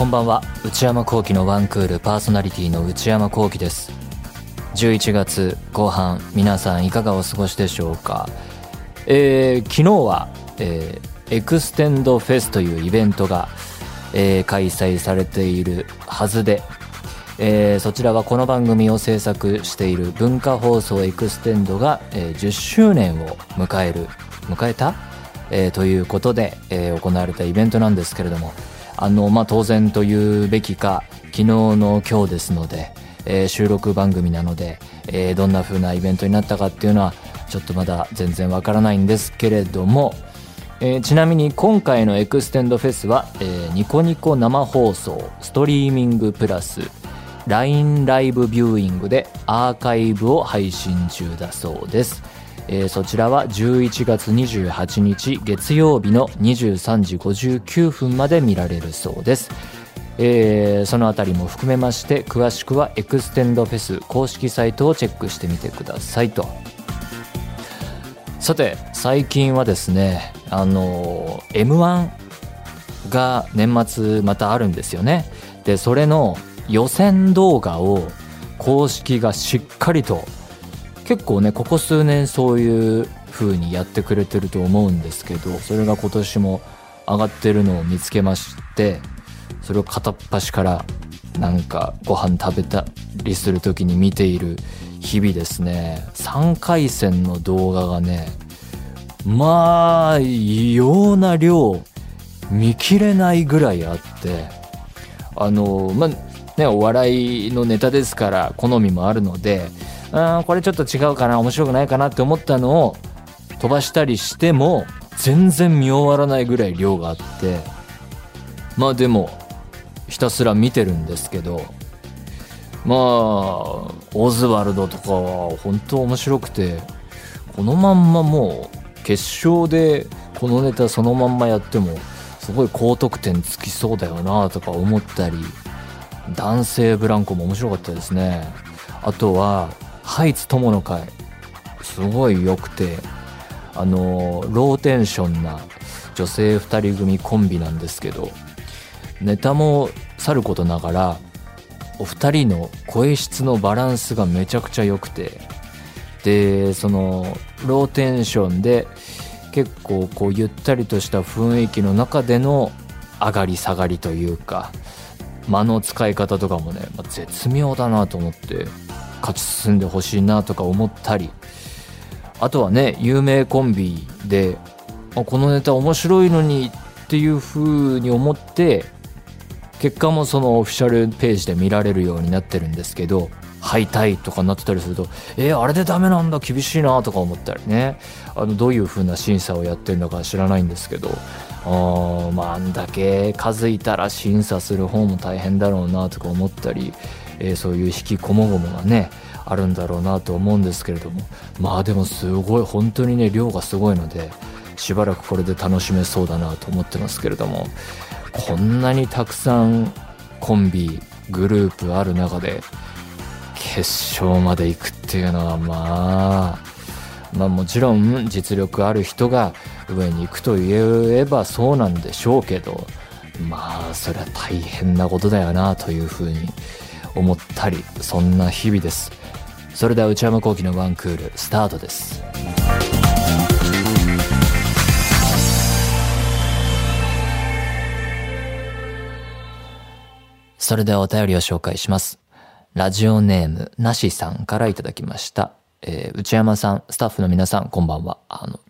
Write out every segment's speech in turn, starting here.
こんばんは、内山昂輝のワンクールパーソナリティの内山昂輝です。11月後半、皆さんいかがお過ごしでしょうか。昨日は、エクステンドフェスというイベントが、開催されているはずで、そちらはこの番組を制作している文化放送エクステンドが、10周年を迎えた、ということで、行われたイベントなんですけれども、当然というべきか昨日の今日ですので、収録番組なので、どんな風なイベントになったかっていうのはちょっとまだ全然わからないんですけれども、ちなみに今回のエクステンドフェスは、ニコニコ生放送、ストリーミングプラス LINE ライブビューイングでアーカイブを配信中だそうです。そちらは11月28日月曜日の23時59分まで見られるそうです。そのあたりも含めまして詳しくはエクステンドフェス公式サイトをチェックしてみてくださいと。さて、最近はですね、M-1 が年末またあるんですよね。で、それの予選動画を公式がしっかりと、結構ねここ数年そういう風にやってくれてると思うんですけど、それが今年も上がってるのを見つけまして、それを片っ端からなんかご飯食べたりする時に見ている日々ですね。3回戦の動画がね、まあ異様な量見切れないぐらいあって、お笑いのネタですから好みもあるので、これちょっと違うかな、面白くないかなって思ったのを飛ばしたりしても全然見終わらないぐらい量があって、まあでもひたすら見てるんですけど、まあオズワルドとかは本当面白くて、このまんまもう決勝でこのネタそのまんまやってもすごい高得点つきそうだよなとか思ったり、男性ブランコも面白かったですね。あとはハイツ友の会すごい良くて、ローテンションな女性2人組コンビなんですけど、ネタもさることながらお二人の声質のバランスがめちゃくちゃ良くて、でそのローテンションで結構こうゆったりとした雰囲気の中での上がり下がりというか、間の使い方とかもね、絶妙だなと思って勝ち進んでほしいなとか思ったり、あとはね有名コンビでこのネタ面白いのにっていう風に思って、結果もそのオフィシャルページで見られるようになってるんですけど、敗退とかなってたりするとあれでダメなんだ、厳しいなとか思ったりね、どういう風な審査をやってるのか知らないんですけど、あんだけ数いたら審査する方も大変だろうなとか思ったり、そういう引きこもごもがねあるんだろうなと思うんですけれども、まあでもすごい本当にね量がすごいので、しばらくこれで楽しめそうだなと思ってますけれども、こんなにたくさんコンビグループある中で決勝まで行くっていうのは、まあもちろん実力ある人が上に行くと言えばそうなんでしょうけど、まあそれは大変なことだよなというふうに思ったり、そんな日々です。それでは内山昂輝のワンクールスタートです。それではお便りを紹介します。ラジオネームなしさんからいただきました。内山さん、スタッフの皆さん、こんばんは。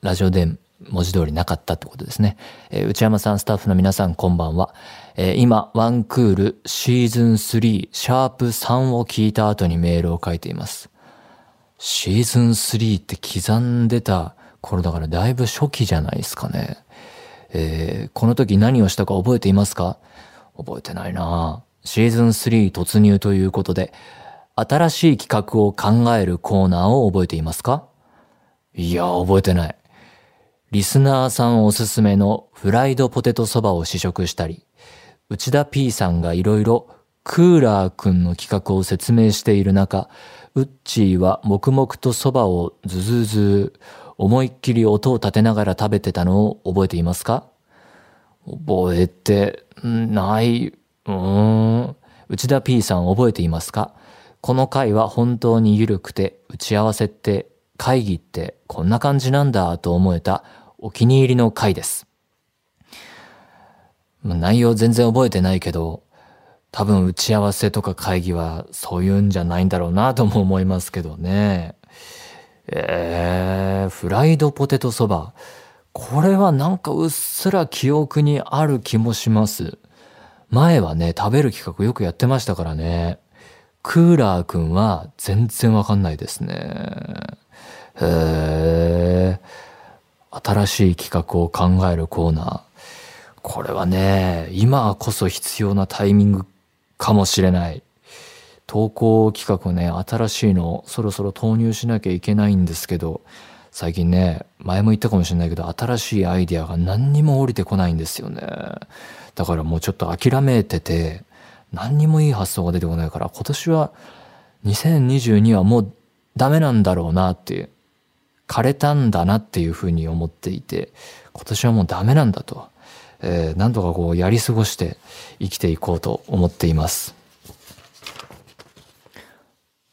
ラジオで文字通りなかったってことですね。内山さん、スタッフの皆さん、こんばんは。今ワンクールシーズン3シャープ3を聞いた後にメールを書いています。シーズン3って刻んでた頃だからだいぶ初期じゃないですかね。この時何をしたか覚えていますか？覚えてないな。シーズン3突入ということで新しい企画を考えるコーナーを覚えていますか？いや、覚えてない。リスナーさんおすすめのフライドポテトそばを試食したり、内田 P さんがいろいろクーラーくんの企画を説明している中、ウッチーは黙々とそばをズズズ思いっきり音を立てながら食べてたのを覚えていますか？覚えてない内田 P さん覚えていますか？この回は本当に緩くて、打ち合わせって会議ってこんな感じなんだと思えたお気に入りの回です。内容全然覚えてないけど、多分打ち合わせとか会議はそういうんじゃないんだろうなとも思いますけどね。フライドポテトそば、これはなんかうっすら記憶にある気もします。前はね、食べる企画よくやってましたからね。クーラーくんは全然わかんないですね。新しい企画を考えるコーナー、これはね、今こそ必要なタイミングかもしれない。投稿企画をね、新しいのそろそろ投入しなきゃいけないんですけど、最近ね、前も言ったかもしれないけど、新しいアイディアが何にも降りてこないんですよね。だからもうちょっと諦めてて、何にもいい発想が出てこないから、今年は2022はもうダメなんだろうなっていう、枯れたんだなっていうふうに思っていて、今年はもうダメなんだと、なんとかこうやり過ごして生きていこうと思っています。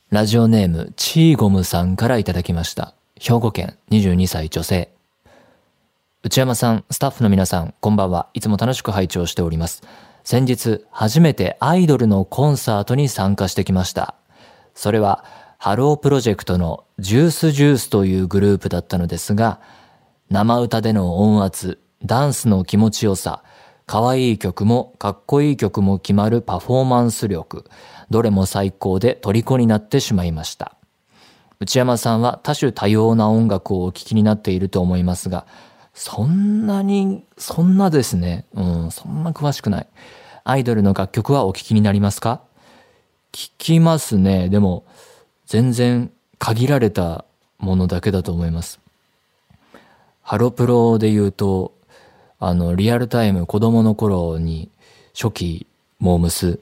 ラジオネームチーゴムさんからいただきました。兵庫県22歳女性。内山さん、スタッフの皆さん、こんばんは。いつも楽しく拝聴しております。先日初めてアイドルのコンサートに参加してきました。それはハロープロジェクトのジュースジュースというグループだったのですが、生歌での音圧、ダンスの気持ちよさ、可愛い曲もかっこいい曲も決まるパフォーマンス力、どれも最高で虜になってしまいました。内山さんは多種多様な音楽をお聴きになっていると思いますが、そんな詳しくない。アイドルの楽曲はお聴きになりますか？聴きますね。でも全然限られたものだけだと思います。ハロプロで言うと、リアルタイム、子供の頃に初期モームス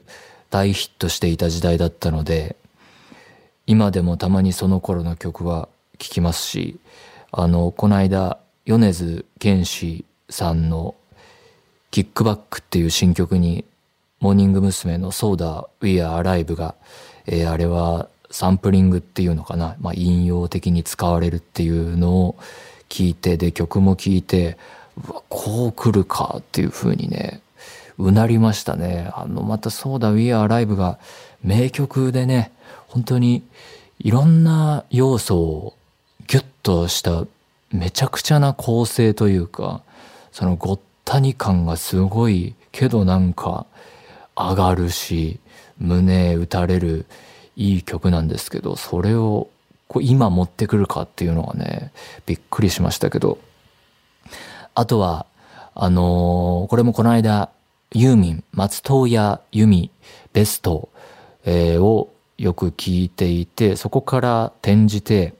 大ヒットしていた時代だったので、今でもたまにその頃の曲は聴きますし、この間米津玄師さんのキックバックっていう新曲にモーニング娘。のソーダ We Are Alive が、あれはサンプリングっていうのかな、引用的に使われるっていうのを聞いて、で曲も聞いて、うわ、こう来るかっていう風にね、うなりましたね。またソーダ We Are Alive が名曲でね、本当にいろんな要素をギュッとしためちゃくちゃな構成というか、そのごったに感がすごいけど、なんか上がるし胸打たれるいい曲なんですけど、それをこう今持ってくるかっていうのがね、びっくりしましたけど。あとはこれもこの間ユーミン、松任谷由実ベスト、をよく聞いていて、そこから転じて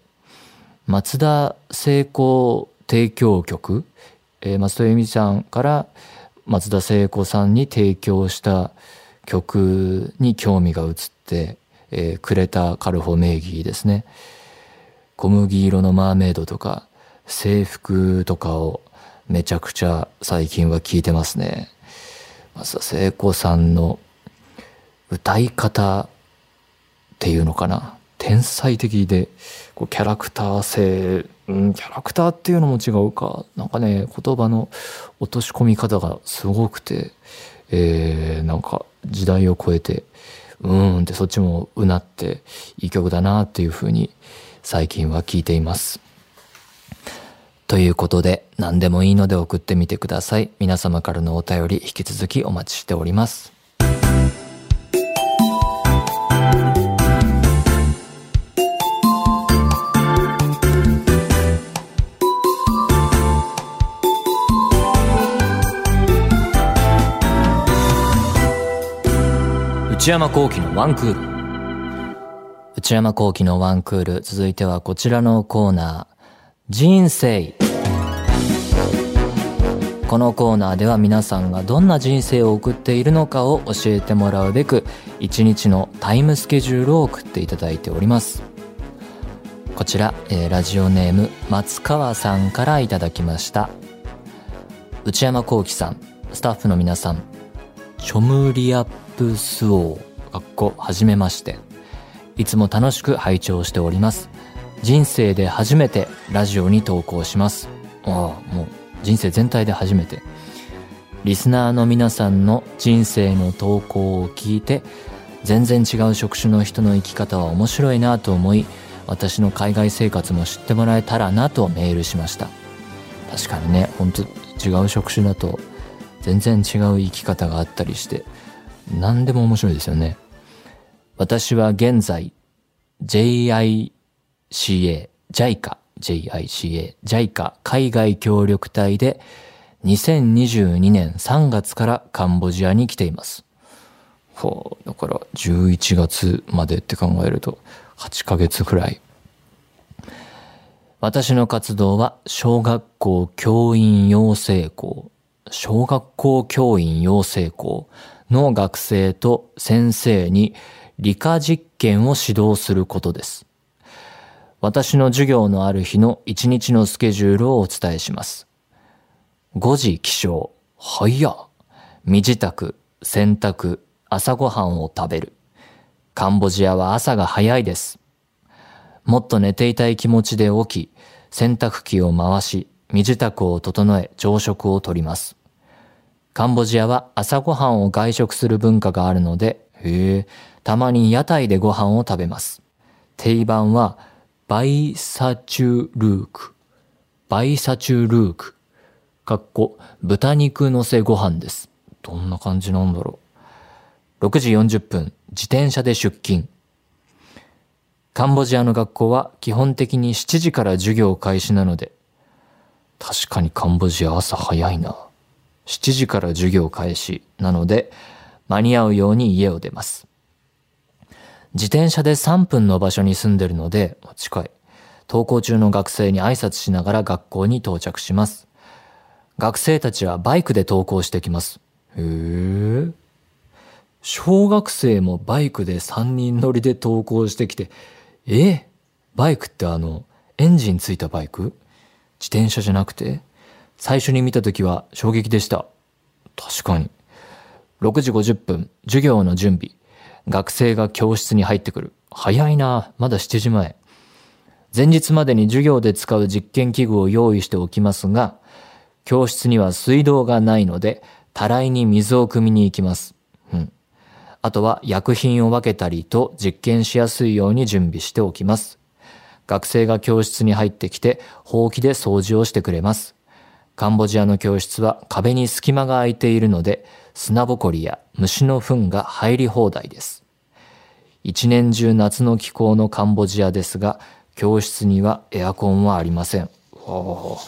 松田聖子提供曲、松任谷由実さんから松田聖子さんに提供した曲に興味が移って、クレタ・カルフォ名義ですね。小麦色のマーメイドとか制服とかをめちゃくちゃ最近は聞いてますね。松田聖子さんの歌い方っていうのかな、天才的で、こうキャラクター性、キャラクターっていうのも違うか、なんかね、言葉の落とし込み方がすごくて、なんか時代を超えて、ってそっちもうなって、いい曲だなっていう風に最近は聞いています。ということで、何でもいいので送ってみてください。皆様からのお便り、引き続きお待ちしております。内山昂輝のワンクール。内山昂輝のワンクール、続いてはこちらのコーナー、人生。このコーナーでは皆さんがどんな人生を送っているのかを教えてもらうべく、一日のタイムスケジュールを送っていただいております。こちら、ラジオネーム松川さんからいただきました。内山昂輝さん、スタッフの皆さん、ショムリアップスオーかっこはじめまして、いつも楽しく拝聴しております。人生で初めてラジオに投稿します。ああ、もう人生全体で初めて。リスナーの皆さんの人生の投稿を聞いて、全然違う職種の人の生き方は面白いなと思い、私の海外生活も知ってもらえたらなとメールしました。確かにね、ほんと違う職種だと全然違う生き方があったりして、何でも面白いですよね。私は現在 JICA 海外協力隊で2022年3月からカンボジアに来ています。ほう、だから11月までって考えると8ヶ月くらい。私の活動は小学校教員養成校の学生と先生に理科実験を指導することです。私の授業のある日の一日のスケジュールをお伝えします。5時起床、早っ。身支度、洗濯、朝ごはんを食べる。カンボジアは朝が早いです。もっと寝ていたい気持ちで起き、洗濯機を回し、身支度を整え、朝食をとります。カンボジアは朝ごはんを外食する文化があるので、たまに屋台でご飯を食べます。定番はバイサチュルーク豚肉のせご飯です。どんな感じなんだろう。6時40分、自転車で出勤。カンボジアの学校は基本的に7時から授業開始なので、確かにカンボジア朝早いな。7時から授業開始なので、間に合うように家を出ます。自転車で3分の場所に住んでるので、近い。登校中の学生に挨拶しながら学校に到着します。学生たちはバイクで登校してきます。へえ。小学生もバイクで3人乗りで登校してきて、バイクってエンジンついたバイク？自転車じゃなくて？最初に見た時は衝撃でした。確かに。6時50分、授業の準備。学生が教室に入ってくる。早いな、まだ7時前。前日までに授業で使う実験器具を用意しておきますが、教室には水道がないので、たらいに水を汲みに行きます。あとは薬品を分けたりと実験しやすいように準備しておきます。学生が教室に入ってきて、ほうきで掃除をしてくれます。カンボジアの教室は壁に隙間が空いているので、砂ぼこりや虫の糞が入り放題です。一年中夏の気候のカンボジアですが、教室にはエアコンはありません。7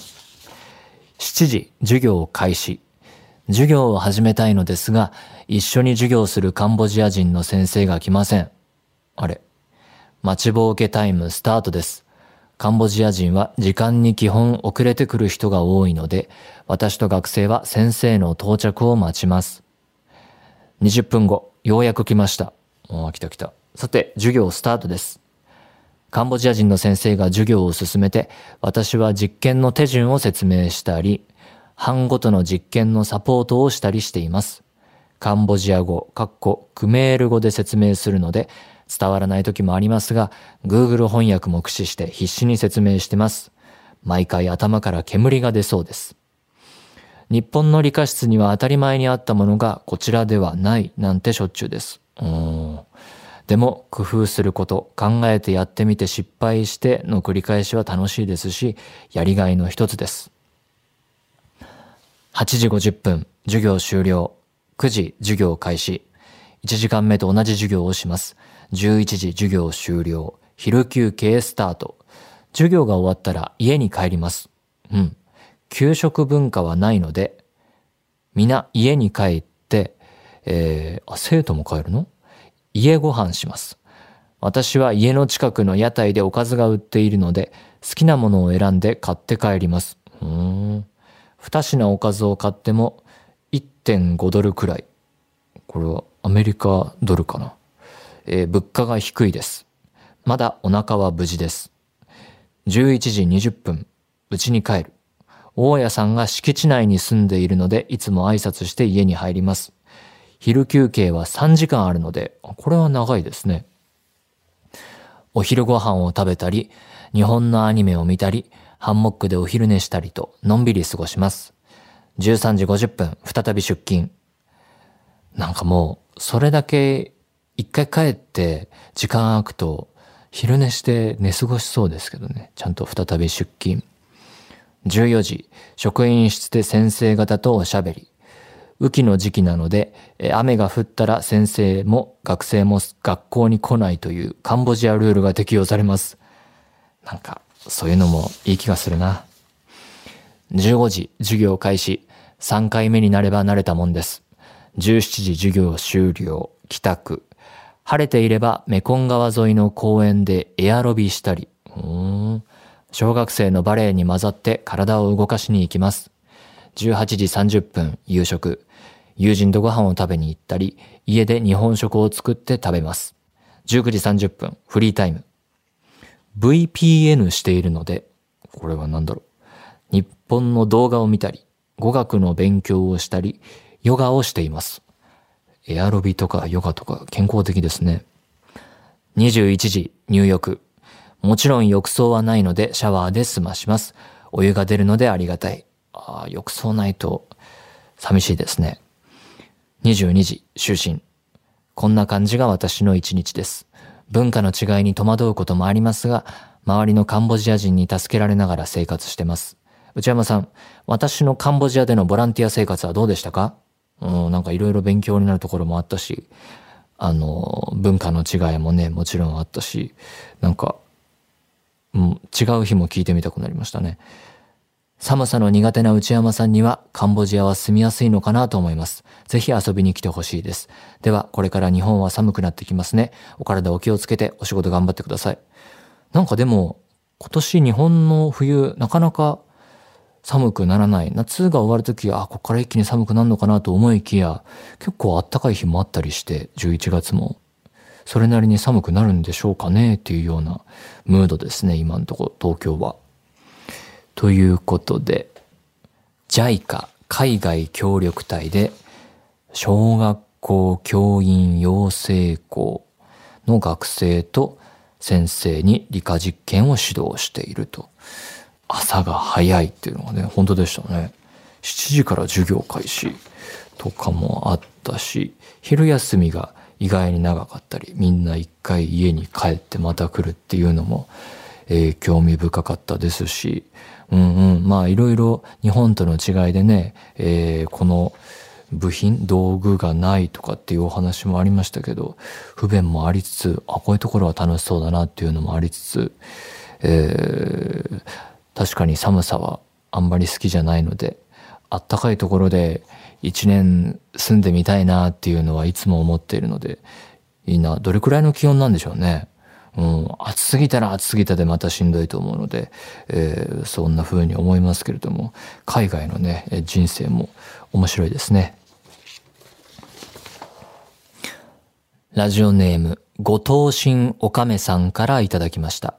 時、授業を開始。授業を始めたいのですが、一緒に授業するカンボジア人の先生が来ません。あれ、待ちぼうけタイムスタートです。カンボジア人は時間に基本遅れてくる人が多いので、私と学生は先生の到着を待ちます。20分後、ようやく来ました。来た。さて、授業スタートです。カンボジア人の先生が授業を進めて、私は実験の手順を説明したり、班ごとの実験のサポートをしたりしています。カンボジア語、クメール語で説明するので伝わらない時もありますが、Google 翻訳も駆使して必死に説明してます。毎回頭から煙が出そうです。日本の理科室には当たり前にあったものがこちらではないなんてしょっちゅうです。でも工夫すること、考えてやってみて失敗しての繰り返しは楽しいですし、やりがいの一つです。8時50分、授業終了。9時、授業開始。1時間目と同じ授業をします。11時、授業終了。昼休憩スタート。授業が終わったら家に帰ります。給食文化はないので、皆家に帰って、生徒も帰るの？家ご飯します。私は家の近くの屋台でおかずが売っているので、好きなものを選んで買って帰ります。2品おかずを買っても 1.5 ドルくらい。これはアメリカドルかな。物価が低いです。まだお腹は無事です。11時20分、家に帰る。大家さんが敷地内に住んでいるので、いつも挨拶して家に入ります。昼休憩は3時間あるので、これは長いですね。お昼ご飯を食べたり、日本のアニメを見たり、ハンモックでお昼寝したりと、のんびり過ごします。13時50分、再び出勤。なんかもう、それだけ、一回帰って、時間空くと、昼寝して寝過ごしそうですけどね。ちゃんと再び出勤。14時、職員室で先生方とおしゃべり。雨季の時期なので、雨が降ったら先生も学生も学校に来ないというカンボジアルールが適用されます。なんか、そういうのもいい気がするな。15時、授業開始。3回目になれば慣れたもんです。17時、授業終了。帰宅。晴れていれば、メコン川沿いの公園でエアロビしたり。小学生のバレエに混ざって体を動かしに行きます。18時30分、夕食。友人とご飯を食べに行ったり、家で日本食を作って食べます。19時30分、フリータイム。VPN しているので、これは何だろう。日本の動画を見たり、語学の勉強をしたり、ヨガをしています。エアロビとかヨガとか健康的ですね。21時、入浴。もちろん浴槽はないのでシャワーで済まします。お湯が出るのでありがたい。浴槽ないと寂しいですね。22時、就寝。こんな感じが私の一日です。文化の違いに戸惑うこともありますが、周りのカンボジア人に助けられながら生活してます。内山さん、私のカンボジアでのボランティア生活はどうでしたか？なんかいろいろ勉強になるところもあったし、文化の違いもね、もちろんあったし、なんか、違う日も聞いてみたくなりましたね。寒さの苦手な内山さんにはカンボジアは住みやすいのかなと思います。ぜひ遊びに来てほしいです。では、これから日本は寒くなってきますね。お体お気をつけてお仕事頑張ってください。なんかでも、今年日本の冬、なかなか寒くならない。夏が終わるとき、ここから一気に寒くなるのかなと思いきや、結構あったかい日もあったりして、11月も。それなりに寒くなるんでしょうかねっていうようなムードですね、今のところ、東京は。ということで、JICA 海外協力隊で小学校教員養成校の学生と先生に理科実験を指導していると。朝が早いっていうのがね、本当でしたね。7時から授業開始とかもあったし、昼休みが意外に長かったり、みんな一回家に帰ってまた来るっていうのも、興味深かったですし、まあいろいろ日本との違いでね、この部品道具がないとかっていうお話もありましたけど、不便もありつつ、こういうところは楽しそうだなっていうのもありつつ、確かに寒さはあんまり好きじゃないので、あったかいところで一年住んでみたいなっていうのはいつも思っているので、いいな。どれくらいの気温なんでしょうね。暑すぎたら暑すぎたでまたしんどいと思うので、そんな風に思いますけれども、海外のね、人生も面白いですね。ラジオネーム、ご当神おかめさんからいただきました。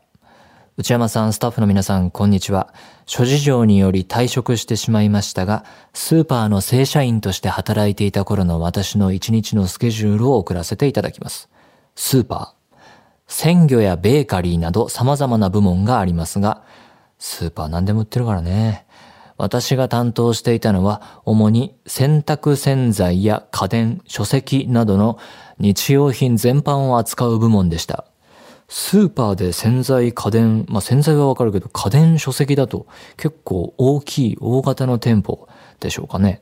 内山さん、スタッフの皆さん、こんにちは。諸事情により退職してしまいましたが、スーパーの正社員として働いていた頃の私の一日のスケジュールを送らせていただきます。スーパー。鮮魚やベーカリーなど様々な部門がありますが、スーパー何でも売ってるからね。私が担当していたのは、主に洗濯洗剤や家電、書籍などの日用品全般を扱う部門でした。スーパーで洗剤、家電、洗剤はわかるけど、家電、書籍だと結構大きい、大型の店舗でしょうかね。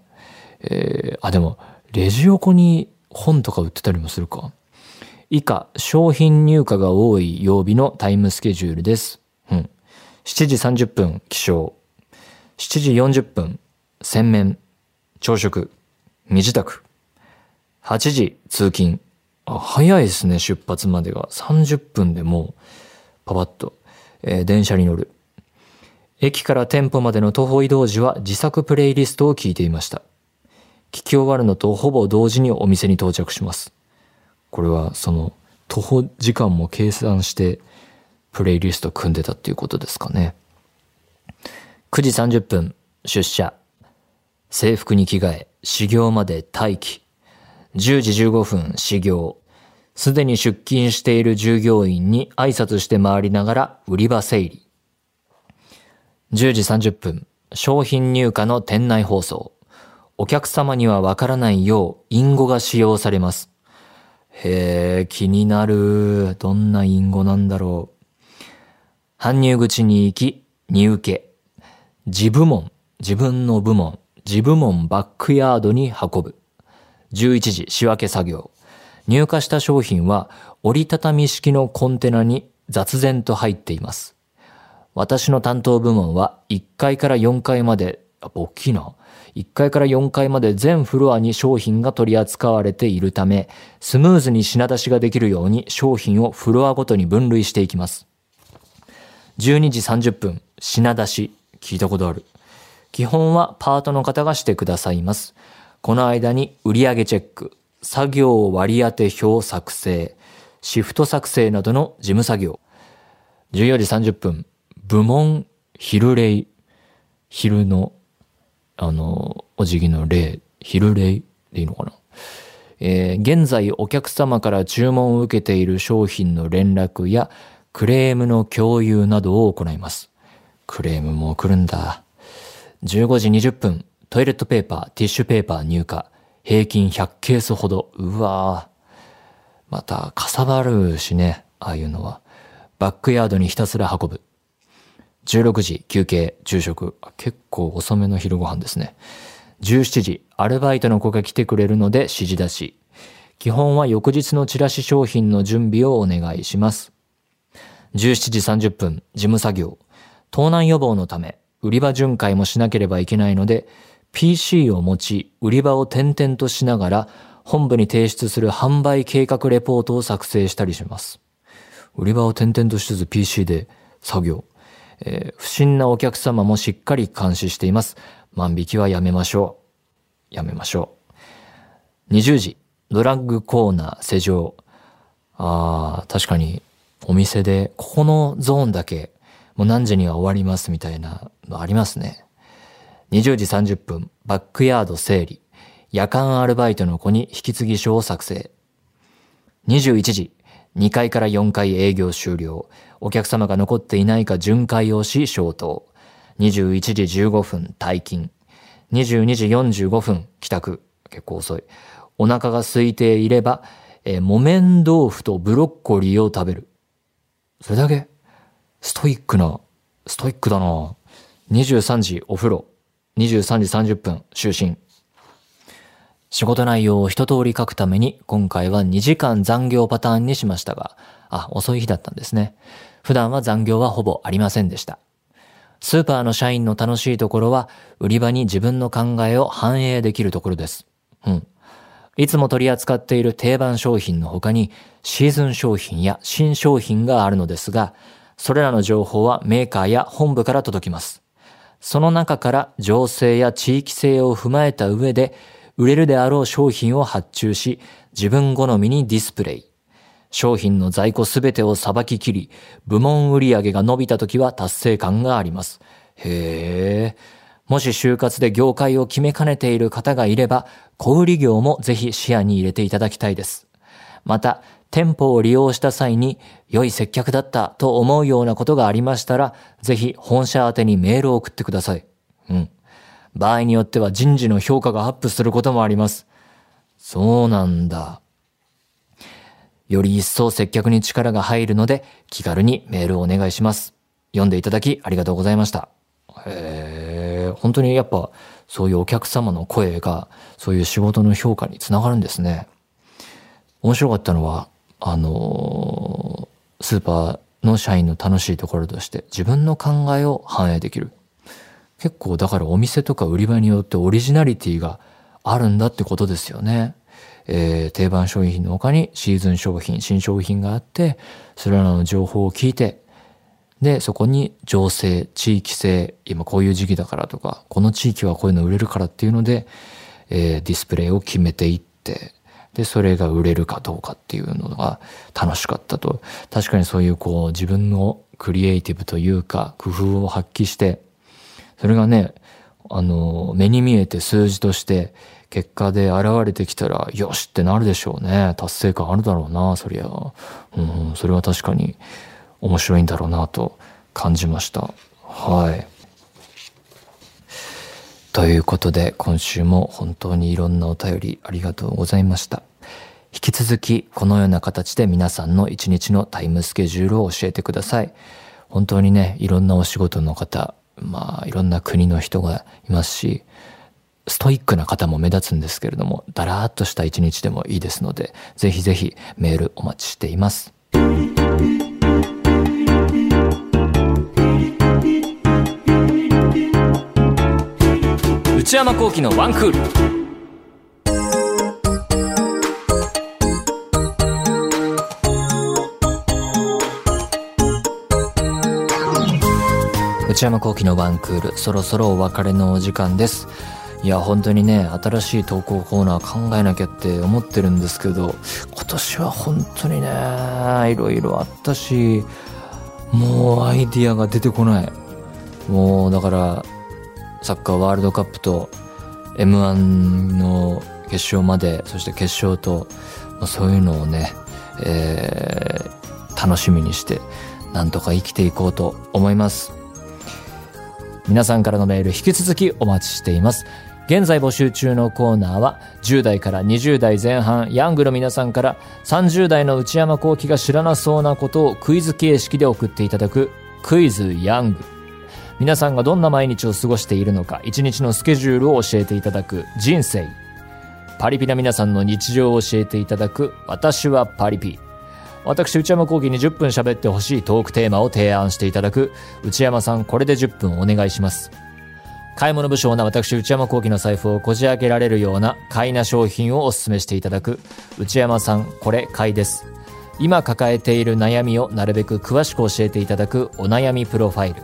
でも、レジ横に本とか売ってたりもするか。以下、商品入荷が多い曜日のタイムスケジュールです。7時30分、起床。7時40分、洗面。朝食。身支度。8時、通勤。早いですね、出発までが。30分でもう、パパッと、電車に乗る。駅から店舗までの徒歩移動時は自作プレイリストを聞いていました。聞き終わるのとほぼ同時にお店に到着します。これはその、徒歩時間も計算して、プレイリスト組んでたっていうことですかね。9時30分、出社。制服に着替え、始業まで待機。10時15分始業。すでに出勤している従業員に挨拶して回りながら売り場整理。10時30分、商品入荷の店内放送。お客様にはわからないよう、隠語が使用されます。へえ、気になる。どんな隠語なんだろう。搬入口に行き、荷受け。自部門バックヤードに運ぶ。11時、仕分け作業。入荷した商品は、折りたたみ式のコンテナに雑然と入っています。私の担当部門は、1階から4階まで、大きいな。1階から4階まで全フロアに商品が取り扱われているため、スムーズに品出しができるように商品をフロアごとに分類していきます。12時30分、品出し。聞いたことある。基本はパートの方がしてくださいます。この間に売上チェック、作業割当表作成、シフト作成などの事務作業。14時30分、部門昼礼、昼のお辞儀の礼、昼礼でいいのかな。現在お客様から注文を受けている商品の連絡やクレームの共有などを行います。クレームも来るんだ。15時20分、トイレットペーパー、ティッシュペーパー入荷。平均100ケースほど。うわぁ。また、かさばるしね、ああいうのは。バックヤードにひたすら運ぶ。16時、休憩、昼食。結構遅めの昼ご飯ですね。17時、アルバイトの子が来てくれるので指示出し。基本は翌日のチラシ商品の準備をお願いします。17時30分、事務作業。盗難予防のため、売り場巡回もしなければいけないので、PC を持ち、売り場を転々としながら、本部に提出する販売計画レポートを作成したりします。売り場を転々としつつ PC で作業。不審なお客様もしっかり監視しています。万引きはやめましょう。やめましょう。20時、ドラッグコーナー施錠。確かに、お店で、ここのゾーンだけ、もう何時には終わりますみたいなのありますね。20時30分、バックヤード整理。夜間アルバイトの子に引き継ぎ書を作成。21時、2階から4階営業終了。お客様が残っていないか巡回をし消灯。21時15分、退勤。22時45分、帰宅。結構遅い。お腹が空いていれば、木綿豆腐とブロッコリーを食べる。それだけ？ストイックだな。23時お風呂。23時30分就寝。仕事内容を一通り書くために今回は2時間残業パターンにしましたが、遅い日だったんですね。普段は残業はほぼありませんでした。スーパーの社員の楽しいところは売り場に自分の考えを反映できるところです。うん。いつも取り扱っている定番商品の他にシーズン商品や新商品があるのですが、それらの情報はメーカーや本部から届きます。その中から情勢や地域性を踏まえた上で、売れるであろう商品を発注し、自分好みにディスプレイ。商品の在庫すべてをさばききり、部門売上が伸びたときは達成感があります。へえ。もし就活で業界を決めかねている方がいれば、小売業もぜひ視野に入れていただきたいです。また、店舗を利用した際に良い接客だったと思うようなことがありましたら、ぜひ本社宛てにメールを送ってください。うん。場合によっては人事の評価がアップすることもあります。そうなんだ。より一層接客に力が入るので、気軽にメールをお願いします。読んでいただきありがとうございました。へえ、本当にやっぱそういうお客様の声が、そういう仕事の評価につながるんですね。面白かったのは、スーパーの社員の楽しいところとして自分の考えを反映できる。結構だからお店とか売り場によってオリジナリティがあるんだってことですよね。定番商品の他にシーズン商品、新商品があって、それらの情報を聞いて、で、そこに情勢、地域性、今こういう時期だからとか、この地域はこういうの売れるからっていうので、ディスプレイを決めていって、で、それが売れるかどうかっていうのが楽しかったと。確かにそういうこう自分のクリエイティブというか工夫を発揮して、それがね、目に見えて数字として結果で現れてきたらよしってなるでしょうね。達成感あるだろうな、そりゃ、うん、それは確かに面白いんだろうなと感じました。はい、ということで今週も本当にいろんなお便りありがとうございました。引き続きこのような形で皆さんの一日のタイムスケジュールを教えてください。本当にね、いろんなお仕事の方、まあいろんな国の人がいますし、ストイックな方も目立つんですけれども、だらーっとした一日でもいいですので、ぜひぜひメールお待ちしています。内山昂輝のワンクール。内山昂輝のワンクール、そろそろお別れのお時間です。いや本当にね、新しい投稿コーナー考えなきゃって思ってるんですけど、今年は本当にね、いろいろあったし、もうアイディアが出てこない。もうだからサッカーワールドカップと M-1 の決勝まで、そして決勝と、そういうのをね、楽しみにしてなんとか生きていこうと思います。皆さんからのメール引き続きお待ちしています。現在募集中のコーナーは10代から20代前半ヤングの皆さんから、30代の内山昂輝が知らなそうなことをクイズ形式で送っていただくクイズヤング。皆さんがどんな毎日を過ごしているのか、一日のスケジュールを教えていただく人生パリピな皆さんの日常を教えていただく私はパリピ。私内山昂輝に10分喋ってほしいトークテーマを提案していただく内山さんこれで10分お願いします。買い物不詳な私内山昂輝の財布をこじ開けられるような買いな商品をお勧めしていただく内山さんこれ買いです。今抱えている悩みをなるべく詳しく教えていただくお悩みプロファイル。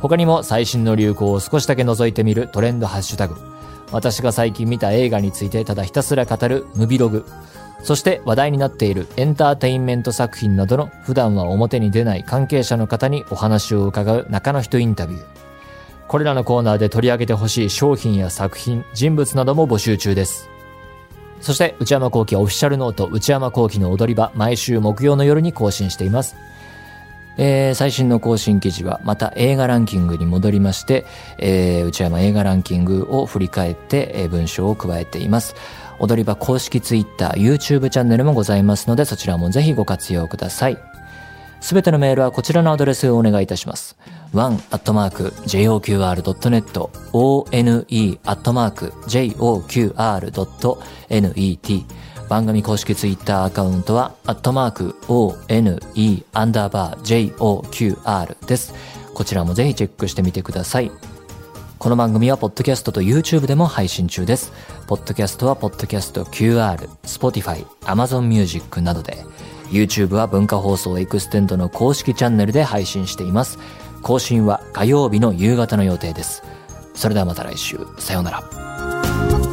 他にも最新の流行を少しだけ覗いてみるトレンドハッシュタグ。私が最近見た映画についてただひたすら語るムビログ。そして話題になっているエンターテインメント作品などの普段は表に出ない関係者の方にお話を伺う中の人インタビュー。これらのコーナーで取り上げてほしい商品や作品、人物なども募集中です。そして内山昂輝オフィシャルノート内山昂輝の踊り場、毎週木曜の夜に更新しています。最新の更新記事はまた映画ランキングに戻りまして、内山映画ランキングを振り返って、文章を加えています。踊り場公式ツイッター YouTube チャンネルもございますので、そちらもぜひご活用ください。すべてのメールはこちらのアドレスをお願いいたします。 one@joqr.net one@joqr.net。番組公式ツイッターアカウントは@one_joqr です。こちらもぜひチェックしてみてください。この番組はポッドキャストと YouTube でも配信中です。ポッドキャストはポッドキャスト QR、Spotify、Amazon Music などで、YouTube は文化放送エクステンドの公式チャンネルで配信しています。更新は火曜日の夕方の予定です。それではまた来週。さようなら。